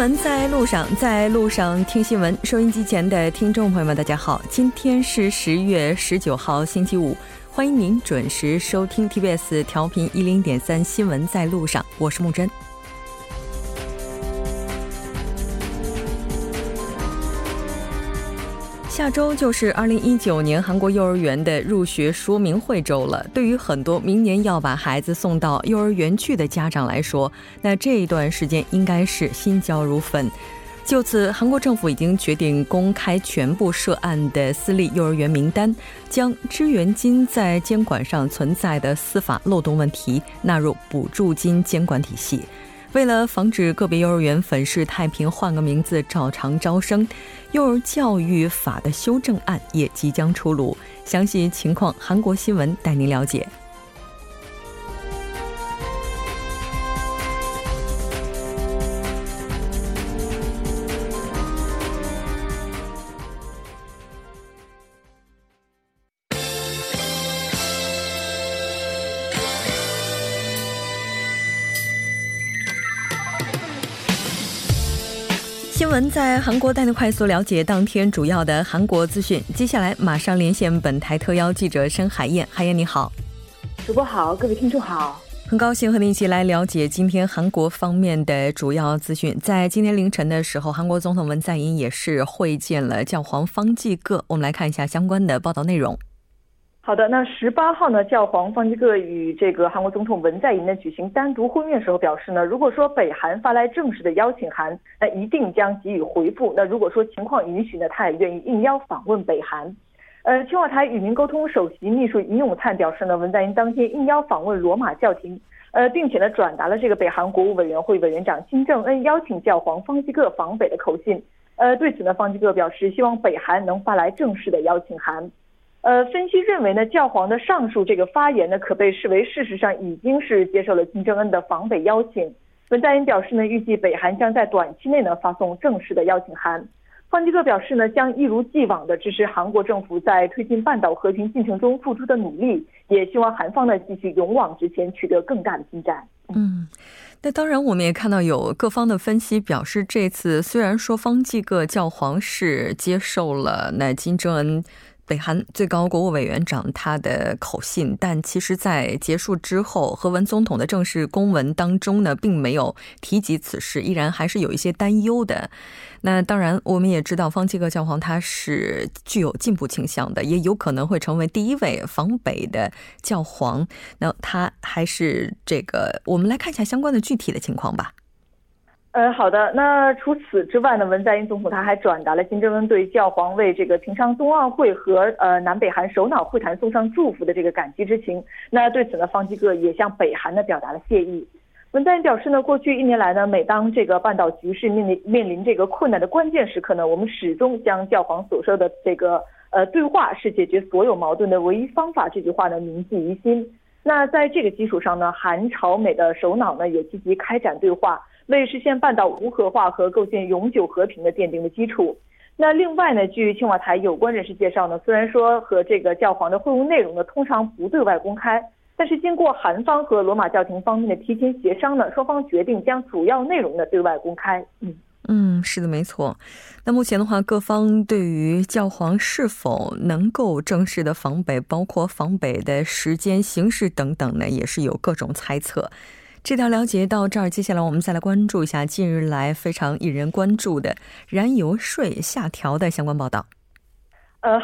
新闻在路上听新闻， 收音机前的听众朋友们大家好， 今天是10月19号星期五， 欢迎您准时收听 TBS 调频 10.3 新闻在路上， 我是木真。 下周就是 2019年 韩国幼儿园的入学说明会周了。 对于很多明年要把孩子送到幼儿园去的家长来说， 那这一段时间应该是心焦如焚。 就此，韩国政府已经决定公开全部涉案的私立幼儿园名单， 将支援金在监管上存在的司法漏洞问题纳入补助金监管体系。 为了防止个别幼儿园粉饰太平换个名字照常招生， 幼儿教育法的修正案也即将出炉， 详细情况韩国新闻 带您了解。 在韩国带你快速了解当天主要的韩国资讯，接下来马上连线本台特邀记者申海燕。海燕你好。 主播好，各位听众好， 很高兴和您一起来了解今天韩国方面的主要资讯。 在今天凌晨的时候， 韩国总统文在寅也是会见了教皇方济各， 我们来看一下相关的报道内容。 好的，那18号呢， 教皇方济各与这个韩国总统文在寅呢举行单独会面时候表示呢， 如果说北韩发来正式的邀请函， 那一定将给予回复。 那如果说情况允许呢，他也愿意应邀访问北韩。 青瓦台与民沟通首席秘书尹永灿表示呢， 文在寅当天应邀访问罗马教廷， 并且呢转达了这个北韩国务委员会委员长金正恩邀请教皇方济各访北的口信。 对此呢，方济各表示希望北韩能发来正式的邀请函。 分析认为呢，教皇的上述这个发言呢，可被视为事实上已经是接受了金正恩的访北邀请。 文在寅表示呢，预计北韩将在短期内呢发送正式的邀请函。 方济各表示呢，将一如既往的支持韩国政府在推进半岛和平进程中付出的努力， 也希望韩方呢继续勇往直前，取得更大的进展。 那当然我们也看到有各方的分析表示，这次虽然说方济各教皇是接受了金正恩 北韩最高国务委员长他的口信， 但其实在结束之后， 和文总统的正式公文当中呢， 并没有提及此事， 依然还是有一些担忧的。 那当然我们也知道方济各教皇他是具有进步倾向的， 也有可能会成为第一位访北的教皇。 那他还是我们来看一下相关的具体的情况吧。 好的，那除此之外呢， 文在寅总统他还转达了金正恩对教皇为这个平昌冬奥会和南北韩首脑会谈送上祝福的这个感激之情。 那对此呢，方济各也向北韩呢表达了谢意。 文在寅表示呢，过去1年来呢， 每当这个半岛局势面临这个困难的关键时刻呢， 我们始终将教皇所说的这个对话是解决所有矛盾的唯一方法这句话呢铭记于心。 那在这个基础上呢， 韩朝美的首脑呢也积极开展对话， 为实现半岛无核化和构建永久和平的奠定了基础。 那另外呢，据青瓦台有关人士介绍呢， 虽然说和这个教皇的会晤内容呢通常不对外公开， 但是经过韩方和罗马教廷方面的提前协商呢， 双方决定将主要内容呢对外公开。 是的，没错。 那目前的话，各方对于教皇是否能够正式的访北， 包括访北的时间、形式等等呢， 也是有各种猜测。 这条了解到这儿，接下来我们再来关注一下 近日来非常引人关注的燃油税下调的相关报道。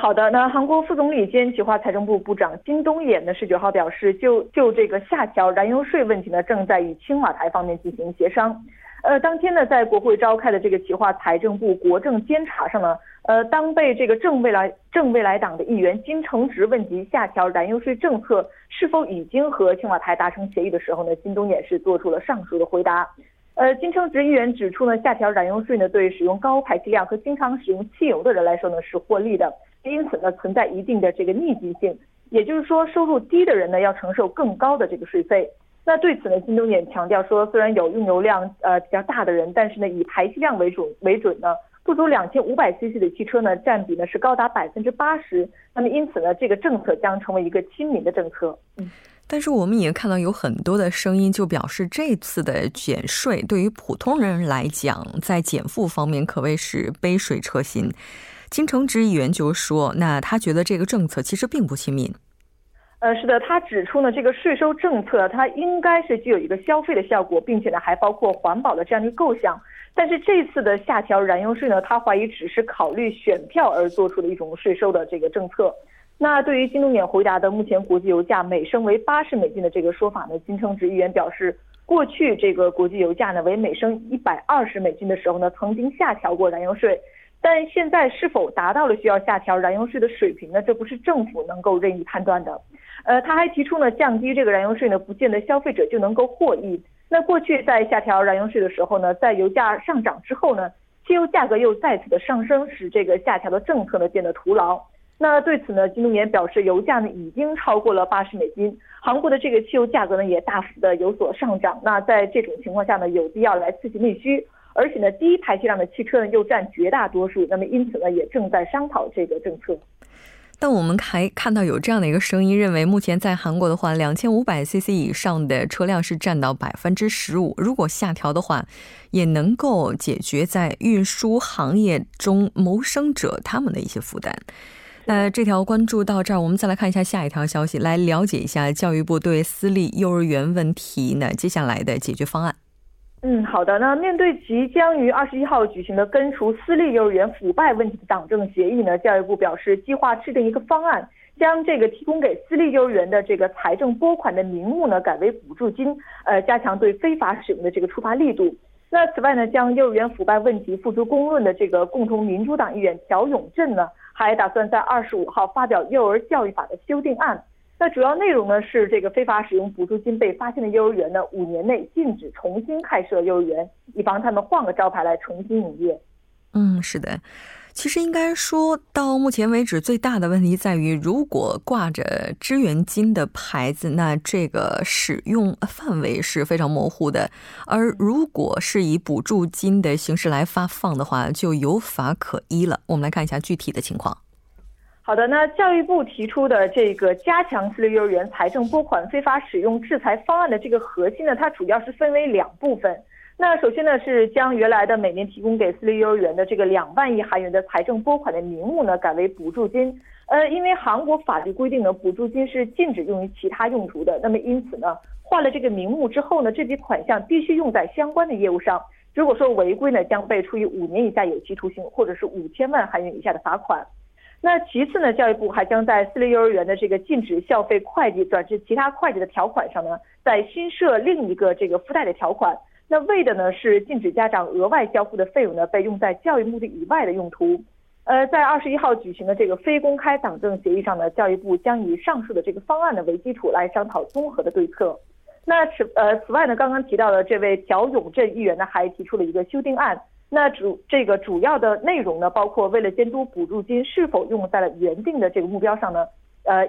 好的，那韩国副总理兼企划财政部部长金东衍呢19号表示， 就这个下调燃油税问题呢， 正在与青瓦台方面进行协商。当天呢在国会召开的这个企划财政部国政监察上呢， 当被这个正未来党的议员金承植问及下调燃油税政策 是否已经和青瓦台达成协议的时候呢， 金东衍是做出了上述的回答。金承植议员指出呢，下调燃油税呢对使用高排气量和经常使用汽油的人来说呢是获利的， 因此呢存在一定的这个逆进性， 也就是说收入低的人呢要承受更高的这个税费。 那对此呢，金东衍强调说， 虽然有用油量比较大的人， 但是呢以排气量为准呢， 不足2500cc 的汽车呢， 占比呢是高达80%。 那么因此呢，这个政策将成为一个亲民的政策。但是我们也看到有很多的声音就表示这次的减税对于普通人来讲在减负方面可谓是杯水车薪。金城之议员就说那他觉得这个政策其实并不亲民。 是的，它指出呢，这个税收政策它应该是具有一个消费的效果，并且呢还包括环保的这样一个构想。但是这次的下调燃油税呢，它怀疑只是考虑选票而做出的一种税收的这个政策。那对于金融眼回答的目前估计油价每升为80美金的这个说法呢，金城直议员表示，过去这个国际油价呢为每升120美金的时候呢，曾经下调过燃油税。 但现在是否达到了需要下调燃油税的水平呢，这不是政府能够认一判断的。他还提出呢，降低这个燃油税呢不见得消费者就能够获益，那过去在下调燃油税的时候呢，在油价上涨之后呢，汽油价格又再次的上升，使这个下调的政策呢变得徒劳。那对此呢，金融眼表示油价呢已经超过了80美金，韩国的这个汽油价格呢也大幅的有所上涨，那在这种情况下呢有必要来刺激内需。 而且呢第一排气量的汽车呢又占绝大多数，那么因此呢也正在商讨这个政策。但我们还看到有这样的一个声音认为，目前在韩国的话 2500cc 以上的车辆是占到 15%， 如果下调的话也能够解决在运输行业中谋生者他们的一些负担。 那这条关注到这儿，我们再来看一下下一条消息，来了解一下教育部对私立幼儿园问题呢接下来的解决方案。 好的，那面对即将于 21号 举行的根除私立幼儿园腐败问题党政协议呢，教育部表示计划制定一个方案，将这个提供给私立幼儿园的这个财政拨款的名目呢改为补助金，加强对非法使用的这个处罚力度。那此外呢，将幼儿园腐败问题付诸公论的这个共同民主党议员朴永镇呢还打算在 25号 发表幼儿教育法的修订案， 那主要内容呢是这个非法使用补助金被发现的幼儿园呢 5年内禁止重新开设幼儿园， 以防他们换个招牌来重新营业。 是的， 其实应该说到目前为止最大的问题在于，如果挂着支援金的牌子，那这个使用范围是非常模糊的，而如果是以补助金的形式来发放的话，就有法可依了。我们来看一下具体的情况。 好的，那教育部提出的这个加强私立幼儿园财政拨款非法使用制裁方案的这个核心呢，它主要是分为两部分。 那首先呢是将原来的每年提供给私立幼儿园的这个 2万亿韩元的财政拨款的名目呢改为补助金。 因为韩国法律规定呢，补助金是禁止用于其他用途的，那么因此呢换了这个名目之后呢，这笔款项必须用在相关的业务上。 如果说违规呢，将被处以 5年以下有期徒刑或者是5000万韩元以下的罚款。 那其次呢，教育部还将在私立幼儿园的这个禁止校费会计转至其他会计的条款上呢，再新设另一个这个附带的条款， 那为的呢是禁止家长额外交付的费用呢被用在教育目的以外的用途。 在 21号 举行的这个非公开党政协议上呢，教育部将以上述的这个方案呢为基础来商讨综合的对策。 那此外呢，刚刚提到的这位朴永镇议员呢还提出了一个修订案， 那主要的内容呢包括为了监督补助金是否用在了原定的这个目标上呢，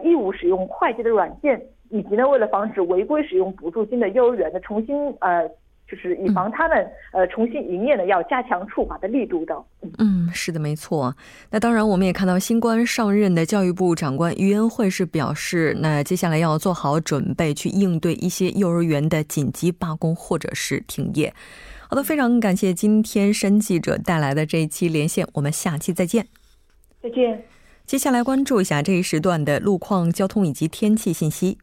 义务使用会计的软件，以及呢为了防止违规使用补助金的幼儿园的重新就是以防他们重新营业呢要加强处罚的力度的。是的，没错。那当然我们也看到新冠上任的教育部长官于恩惠是表示，那接下来要做好准备去应对一些幼儿园的紧急罢工或者是停业。 好的，非常感谢今天申记者带来的这一期连线，我们下期再见。再见。接下来关注一下这一时段的路况、交通以及天气信息。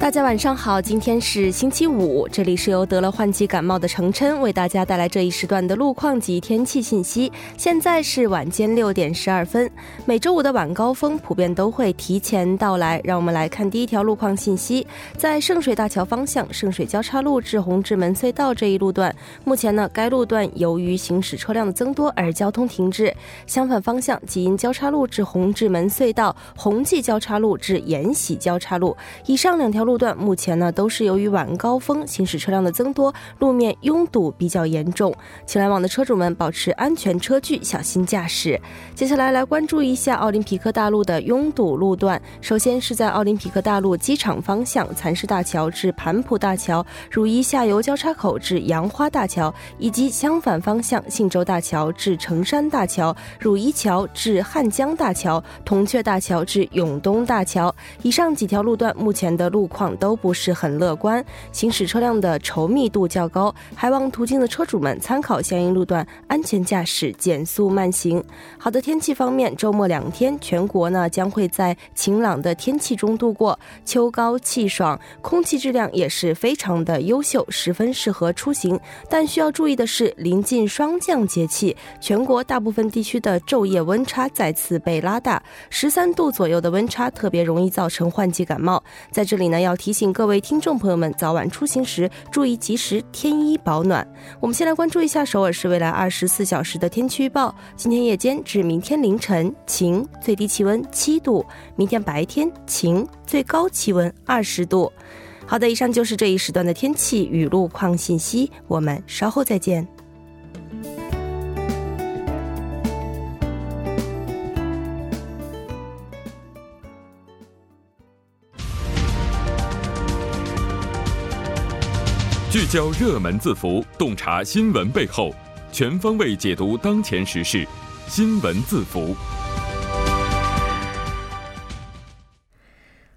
大家晚上好，今天是星期五， 这里是由得了换季感冒的程琛为大家带来这一时段的路况及天气信息。 现在是晚间6点12分， 每周五的晚高峰普遍都会提前到来。 让我们来看第一条路况信息。 在圣水大桥方向圣水交叉路至红志门隧道这一路段， 目前呢该路段由于行驶车辆的增多而交通停滞， 相反方向吉银交叉路至红志门隧道、红记交叉路至延禧交叉路，以上两条路段目前呢都是由于晚高峰行驶车辆的增多，路面拥堵比较严重，请来往的车主们保持安全车距，小心驾驶。接下来来关注一下奥林匹克大路的拥堵路段，首先是在奥林匹克大路机场方向蚕食大桥至盘浦大桥、汝宜下游交叉口至杨花大桥，以及相反方向信州大桥至城山大桥、汝宜桥至汉江大桥、铜雀大桥至永东大桥。以上几条路段目前的路况都不是很乐观，行驶车辆的稠密度较高，还望途经的车主们参考相应路段安全驾驶，减速慢行。好的，天气方面，周末2天全国呢将会在晴朗的天气中度过，秋高气爽，空气质量也是非常的优秀，十分适合出行。但需要注意的是，临近霜降节气，全国大部分地区的昼夜温差再次被拉大，13度左右的温差特别容易造成换季感冒。在这里呢，要提醒各位听众朋友们，早晚出行时注意及时添衣保暖。我们先来关注一下首尔市未来24小时的天气预报。今天夜间至明天凌晨晴，最低气温7度；明天白天晴，最高气温20度。好的，以上就是这一时段的天气与路况信息，我们稍后再见。聚焦热门字符，洞察新闻背后，全方位解读当前时事，新闻字符。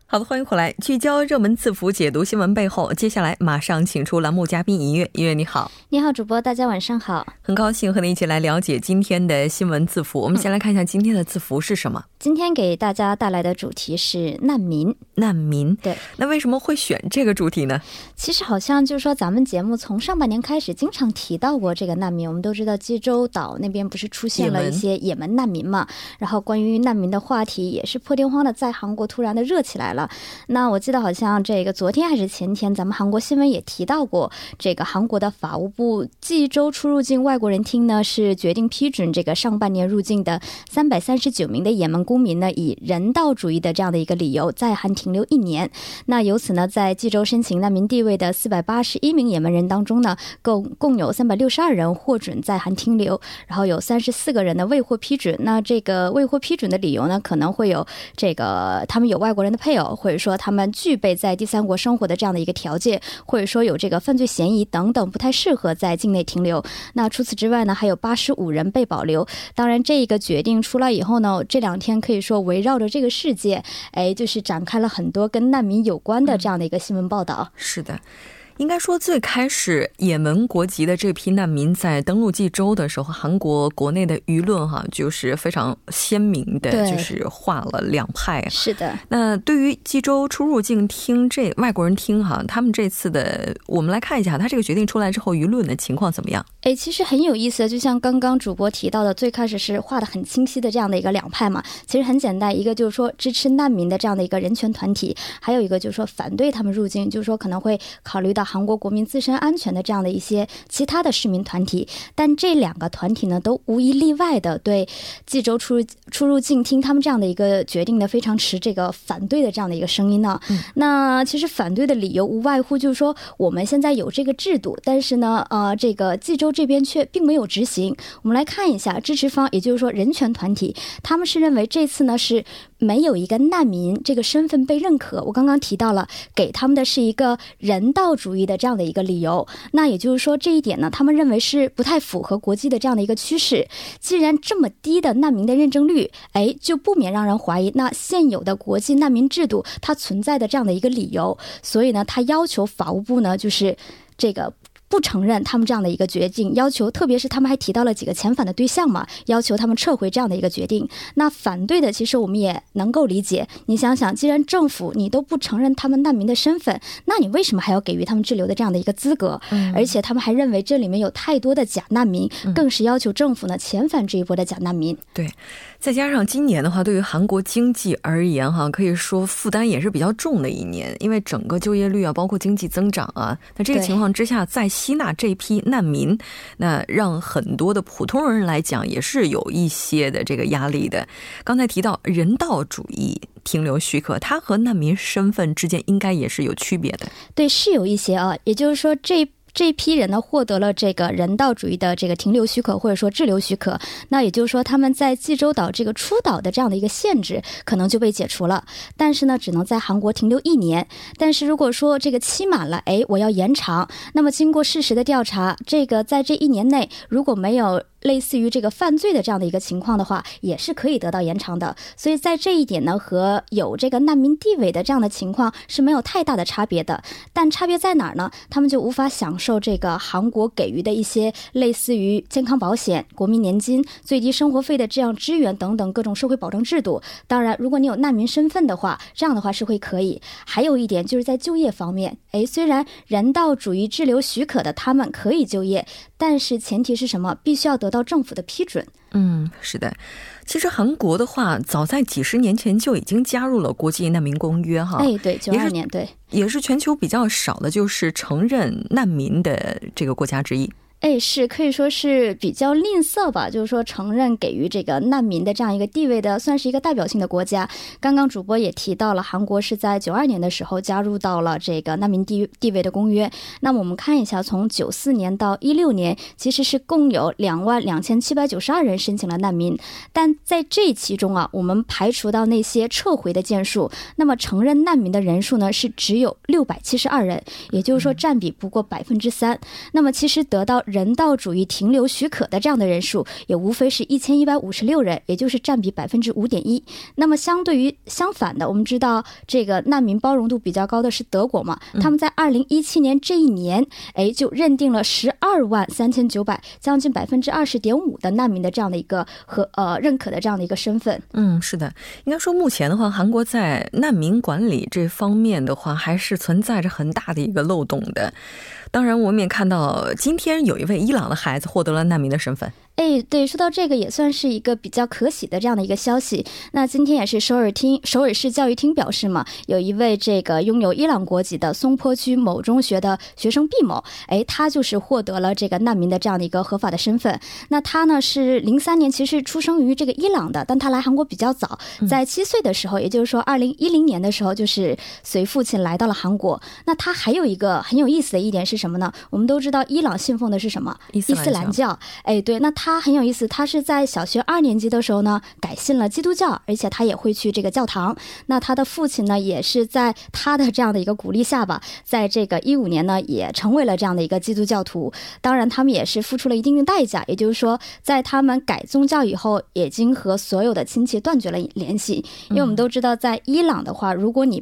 好的，欢迎回来，聚焦热门字符，解读新闻背后。接下来马上请出栏目嘉宾音乐。音乐你好。你好主播，大家晚上好。很高兴和你一起来了解今天的新闻字符。我们先来看一下今天的字符是什么。今天给大家带来的主题是难民。难民，对。那为什么会选这个主题呢？其实好像就是说咱们节目从上半年开始经常提到过这个难民。我们都知道济州岛那边不是出现了一些也门难民嘛，然后关于难民的话题也是破天荒的在韩国突然的热起来了。那我记得好像这个昨天还是前天，咱们韩国新闻也提到过，这个韩国的法务部济州出入境外国人厅呢是决定批准这个上半年入境的339名的也门公民呢，以人道主义的这样的一个理由在韩停留1年。那由此呢，在济州申请难民地位的481名也门人当中呢，共有362人获准在韩停留，然后有34个人呢未获批准。那这个未获批准的理由呢，可能会有这个他们有外国人的配偶，或者说他们具备在第三国生活的这样的一个条件，或者说有这个犯罪嫌疑等等，不太适合在境内停留。那除此之外呢，还有85人被保留。当然这一个决定出来以后呢，这2天可以说围绕着这个世界，就是展开了很多跟难民有关的这样的一个新闻报道。是的，应该说最开始也门国籍的这批难民在登陆济州的时候，韩国国内的舆论就是非常鲜明的，就是划了2派。是的。那对于济州出入境厅这外国人厅他们这次的，我们来看一下他这个决定出来之后舆论的情况怎么样。其实很有意思，就像刚刚主播提到的，最开始是划得很清晰的这样的一个2派嘛。其实很简单，一个就是说支持难民的这样的一个人权团体，还有一个就是说反对他们入境，就是说可能会考虑到韩国国民自身安全的这样的一些其他的市民团体。但这2个团体呢，都无一例外的对济州出入境厅他们这样的一个决定呢非常持这个反对的这样的一个声音呢。那其实反对的理由无外乎就是说，我们现在有这个制度，但是呢这个济州这边却并没有执行。我们来看一下支持方，也就是说人权团体，他们是认为这次呢是没有一个难民这个身份被认可。我刚刚提到了，给他们的是一个人道主义的这样的一个理由。那也就是说这一点呢，他们认为是不太符合国际的这样的一个趋势。既然这么低的难民的认证率，就不免让人怀疑那现有的国际难民制度它存在的这样的一个理由。所以呢，他要求法务部呢就是这个不承认他们这样的一个决定，要求特别是他们还提到了几个遣返的对象嘛，要求他们撤回这样的一个决定。那反对的其实我们也能够理解，你想想，既然政府你都不承认他们难民的身份，那你为什么还要给予他们滞留的这样的一个资格？而且他们还认为这里面有太多的假难民，更是要求政府呢遣返这一波的假难民。对，再加上今年的话，对于韩国经济而言可以说负担也是比较重的一年，因为整个就业率包括经济增长那这个情况之下，在吸纳这批难民， 那让很多的普通人来讲也是有一些的这个压力的。刚才提到人道主义 停留许可它和难民身份之间应该也是有区别的。对，是有一些啊，也就是说这批人呢获得了这个人道主义的这个停留许可，或者说滞留许可，那也就是说他们在济州岛这个出岛的这样的一个限制可能就被解除了，但是呢只能在韩国停留一年，但是如果说这个期满了，我要延长，那么经过事实的调查，这个在这一年内如果没有 类似于这个犯罪的这样的一个情况的话，也是可以得到延长的。所以在这一点呢和有这个难民地位的这样的情况是没有太大的差别的，但差别在哪儿呢？他们就无法享受这个韩国给予的一些类似于健康保险、国民年金、最低生活费的这样支援等等各种社会保障制度。当然如果你有难民身份的话，这样的话是会可以。还有一点就是在就业方面，虽然人道主义滞留许可的他们可以就业，但是前提是什么？必须要得到政府的批准。 是的，其实韩国的话早在几十年前就已经加入了国际难民公约哈，对，92年，对，也是全球比较少的就是承认难民的这个国家之一。 是可以说是比较吝啬吧，就是说承认给予这个难民的这样一个地位的，算是一个代表性的国家。刚刚主播也提到了韩国是在92年的时候加入到了这个难民地位的公约。 那么我们看一下从94年到 16年， 其实是共有 22,792人申请了难民， 但在这其中啊我们排除到那些撤回的件数， 那么承认难民的人数呢是只有 672人， 也就是说占比不过 3%。 那么其实得到人道主义停留许可的这样的人数也无非是 1156人， 也就是占比 5.1%。 那么相对于相反的，我们知道这个难民包容度比较高的是德国嘛， 他们在2017年 这一年， 就认定了 123,900， 将近 20%的难民的这样的一个认可的这样的一个身份。 是的，应该说目前的话韩国在难民管理这方面的话还是存在着很大的一个漏洞的。 当然我们也看到今天有一位伊朗的孩子获得了难民的身份。 对，说到这个也算是一个比较可喜的这样的一个消息。 那今天也是首尔市教育厅表示嘛， 有一位这个拥有伊朗国籍的松坡区某中学的学生毕某， 他就是获得了这个难民的这样的一个合法的身份。 那他呢是03年， 其实出生于这个伊朗的， 但他来韩国比较早， 在7岁的时候， 也就是说 2010年的时候， 就是随父亲来到了韩国。 那他还有一个很有意思的一点是什么呢？ 我们都知道伊朗信奉的是什么？ 伊斯兰教。 对，那他 他很有意思，他是在小学2年级的时候呢 改信了基督教， 而且他也会去这个教堂。 那他的父亲呢 也是在他的这样的一个鼓励下吧， 在这个15年呢 也成为了这样的一个基督教徒。 当然他们也是付出了一定的代价， 也就是说在他们改宗教以后， 已经和所有的亲戚断绝了联系。 因为我们都知道在伊朗的话， 如果你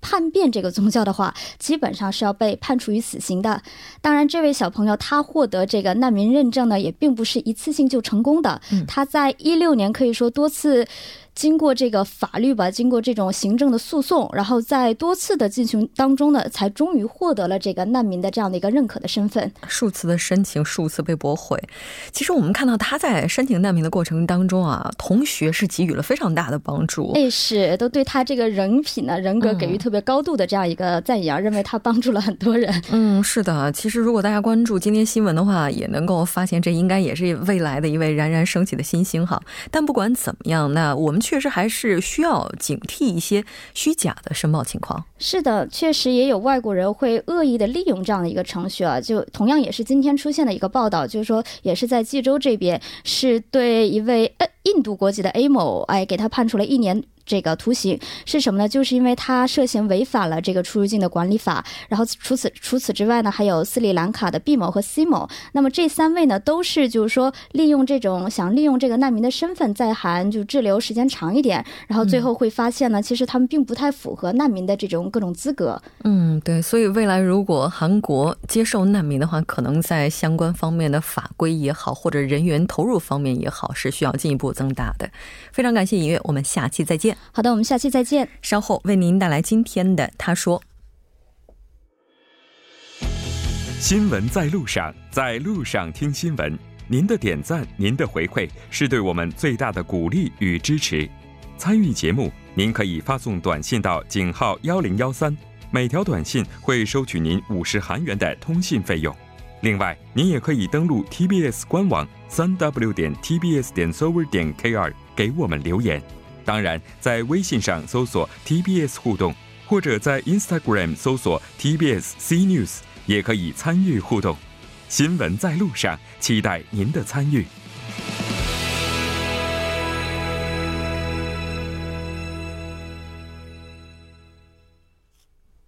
叛变这个宗教的话， 基本上是要被判处于死刑的。 当然这位小朋友他获得这个难民认证呢 也并不是一次性就成功的， 他在16年 可以说多次 经过这个法律吧， 经过这种行政的诉讼， 然后在多次的进行当中呢， 才终于获得了这个难民的这样的一个认可的身份。 数次的申请， 数次被驳回。 其实我们看到他在申请难民的过程当中啊， 同学是给予了非常大的帮助， 都对他这个人品呢人格给予特别高度的这样一个赞扬， 认为他帮助了很多人。 是的，其实如果大家关注今天新闻的话， 也能够发现这应该也是未来的一位冉冉升起的新星哈。 但不管怎么样，那我们 确实还是需要警惕一些虚假的申报情况。 是的，确实也有外国人会恶意的利用这样的一个程序啊。 就同样也是今天出现的一个报道， 就是说也是在济州这边， 是对一位 印度国籍的 A某， 给他判处了1年 这个徒刑。 是什么呢？ 就是因为他涉嫌违反了这个出入境的管理法。 然后除此之外呢， 还有斯里兰卡的 B某和 C某。 那么这3位呢， 都是就是说利用这种想利用这个难民的身份在韩就滞留时间长一点， 然后最后会发现呢， 其实他们并不太符合难民的这种各种资格。对，所以未来如果韩国接受难民的话， 可能在相关方面的法规也好， 或者人员投入方面也好，是需要进一步增大的。 非常感谢音乐，我们下期再见。 好的，我们下期再见。 稍后为您带来今天的他说。 新闻在路上，在路上听新闻。 您的点赞， 您的回馈是对我们最大的鼓励与支持。 参与节目， 您可以发送短信到 井号1013， 每条短信会收取您50韩元的通信费用。另外，您也可以登录 TBS 官网 3w.tbs.seoul.kr 给我们留言。当然，在微信上搜索 TBS 互动，或者在 Instagram 搜索 TBS C News， 也可以参与互动。新闻在路上，期待您的参与。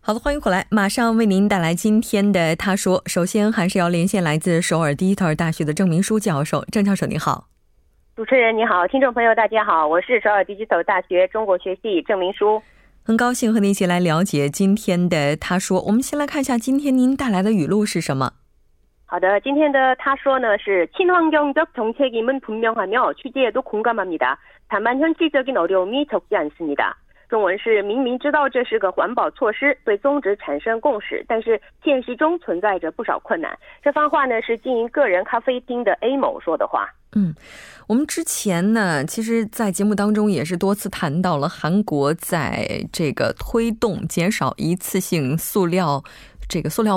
好的，欢迎回来，马上为您带来今天的他说。首先还是要连线来自首尔第一特尔大学的郑明书教授。郑教授你好。主持人你好，听众朋友大家好，我是首尔第一特尔大学中国学系郑明书。很高兴和您一起来了解今天的他说。我们先来看一下今天您带来的语录是什么。好的，今天的他说呢是친환경적 정책임은 분명하며 취지에도 공감합니다. 다만 현실적인 어려움이 적지 않습니다。中文是明明知道这是个环保措施，对宗旨产生共识，但是现实中存在着不少困难。这番话呢是经营个人咖啡厅的 A 某说的话。我们之前呢其实在节目当中也是多次谈到了韩国在这个推动减少一次性塑料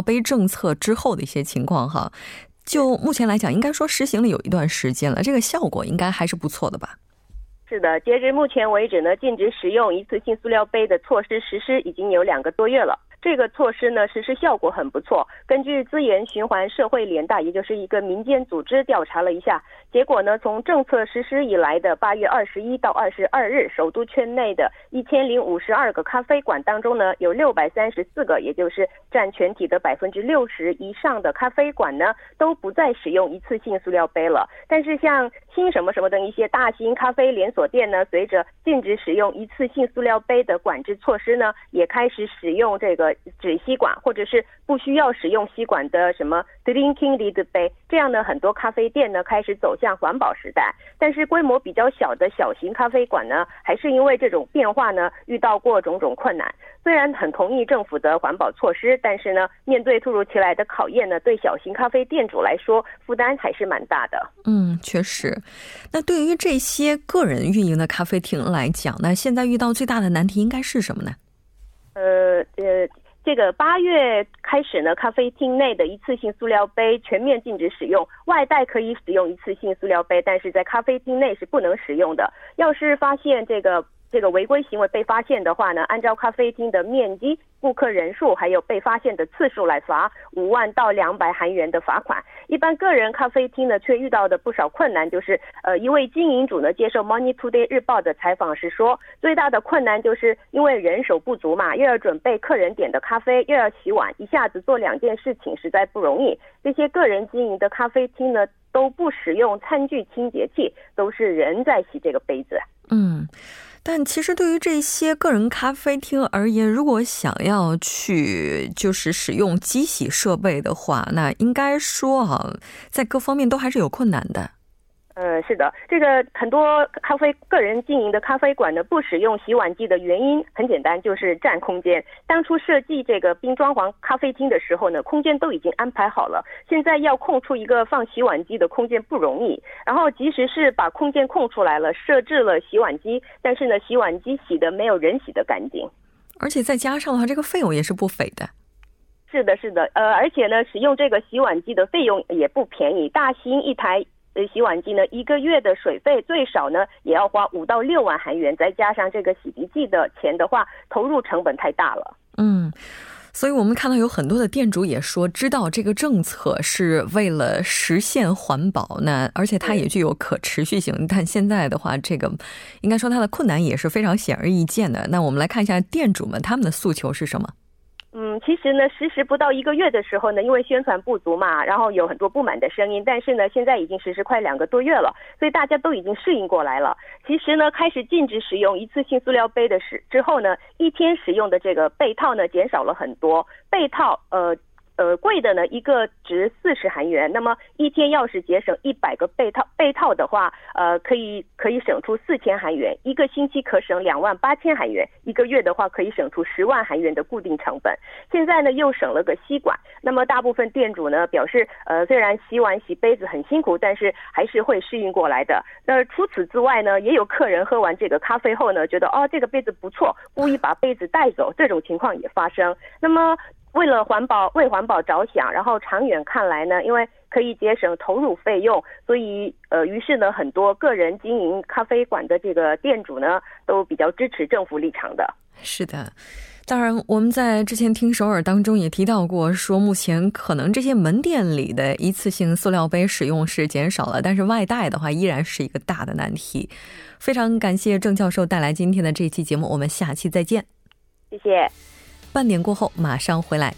杯政策之后的一些情况哈。就目前来讲应该说实行了有一段时间了，这个效果应该还是不错的吧。是的，截至目前为止呢，禁止使用一次性塑料杯的措施实施已经有2个多月了。这个措施呢实施效果很不错。根据资源循环社会联大，也就是一个民间组织调查了一下，结果呢从政策实施以来的8月21到22日，首都圈内的1052个咖啡馆当中呢，有634个，也就是占全体的 60% 以上的咖啡馆呢都不再使用一次性塑料杯了。但是像新什么什么等一些大型咖啡连锁店呢，随着禁止使用一次性塑料杯的管制措施呢，也开始使用这个纸吸管，或者是不需要使用吸管的什么 drinking lid 杯，这样呢很多咖啡店呢开始走向环保时代。但是规模比较小的小型咖啡馆呢，还是因为这种变化呢遇到过种种困难。虽然很同意政府的环保措施，但是呢面对突如其来的考验呢，对小型咖啡店主来说负担还是蛮大的。确实。那对于这些个人运营的咖啡厅来讲，那现在遇到最大的难题应该是什么呢？这个8月开始呢，咖啡厅内的一次性塑料杯全面禁止使用，外带可以使用一次性塑料杯，但是在咖啡厅内是不能使用的。要是发现这个违规行为被发现的话呢，按照咖啡厅的面积、顾客人数还有被发现的次数来罚5万到200韩元的罚款。一般个人咖啡厅呢却遇到的不少困难，就是一位经营主呢接受 Money Today 日报的采访时说，最大的困难就是因为人手不足嘛，又要准备客人点的咖啡，又要洗碗，一下子做2件事情实在不容易。这些个人经营的咖啡厅呢都不使用餐具清洁器，都是人在洗这个杯子。但其实对于这些个人咖啡厅而言，如果想要去就是使用机洗设备的话，那应该说在各方面都还是有困难的。是的，这个很多个人经营的咖啡馆呢，不使用洗碗机的原因很简单，就是占空间。当初设计这个冰装潢咖啡厅的时候呢，空间都已经安排好了，现在要空出一个放洗碗机的空间不容易。然后即使是把空间空出来了，设置了洗碗机，但是呢，洗碗机洗的没有人洗的干净，而且再加上的话，这个费用也是不菲的。是的，是的，而且呢，使用这个洗碗机的费用也不便宜，大型一台。洗碗机呢，一个月的水费最少呢也要花5到6万韩元，再加上这个洗涤剂的钱的话，投入成本太大了。所以我们看到有很多的店主也说，知道这个政策是为了实现环保呢，而且它也具有可持续性，但现在的话，这个应该说它的困难也是非常显而易见的。那我们来看一下店主们他们的诉求是什么。其实呢，实施不到1个月的时候呢，因为宣传不足嘛，然后有很多不满的声音。但是呢，现在已经实施快2个多月了，所以大家都已经适应过来了。其实呢，开始禁止使用一次性塑料杯的之后呢，一天使用的这个杯套呢减少了很多。杯套贵的呢，一个值40韩元。那么一天要是节省100个杯套的话，可以省出4000韩元，一个星期可省28000韩元，一个月的话可以省出10万韩元的固定成本。现在呢又省了个吸管。那么大部分店主呢表示，虽然洗碗洗杯子很辛苦，但是还是会适应过来的。那除此之外呢，也有客人喝完这个咖啡后呢，觉得这个杯子不错，故意把杯子带走，这种情况也发生。那么为了环保着想，然后长远看来呢，因为可以节省投入费用，所以于是呢，很多个人经营咖啡馆的这个店主呢，都比较支持政府立场的。是的，当然我们在之前听首尔当中也提到过，说目前可能这些门店里的一次性塑料杯使用是减少了，但是外带的话依然是一个大的难题。非常感谢郑教授带来今天的这一期节目，我们下期再见。谢谢。半点过后马上回来。